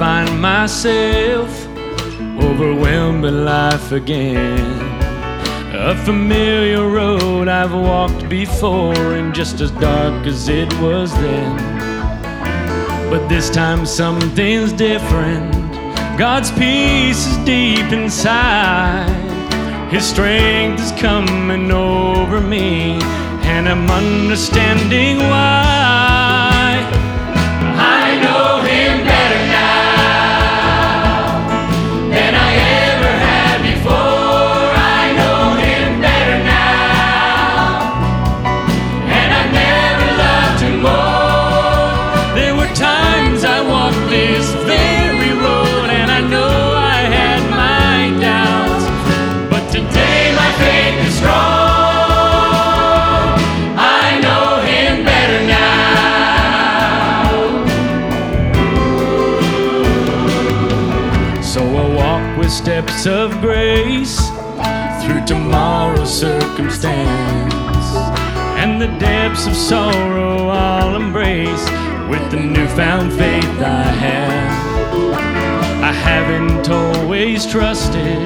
find myself overwhelmed by life again. A familiar road I've walked before, and just as dark as it was then. But this time something's different. God's peace is deep inside. His strength is coming over me, and I'm understanding why. Steps of grace through tomorrow's circumstance, and the depths of sorrow I'll embrace with the newfound faith I have. I haven't always trusted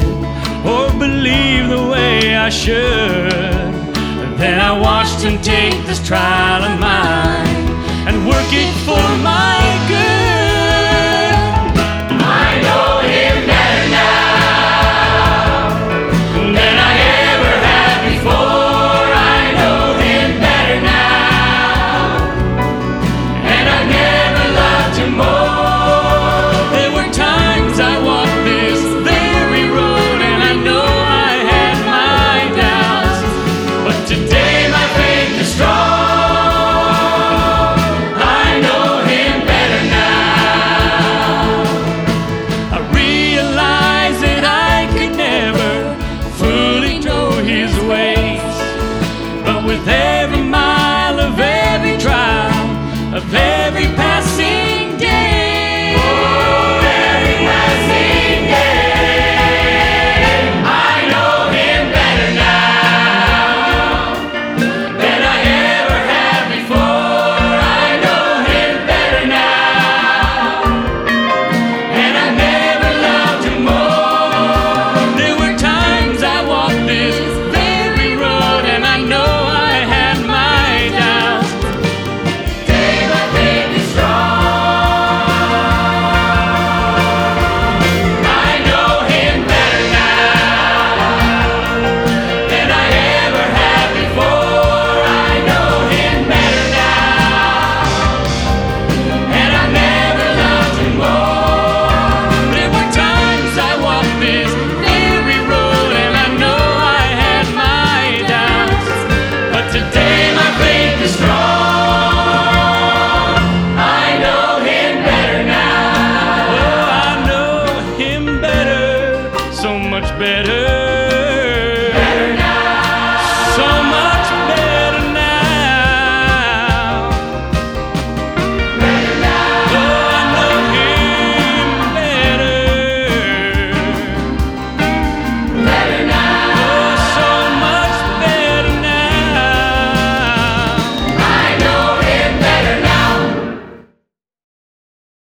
or believed the way I should. Then I watched Him take this trial of mine and work it for my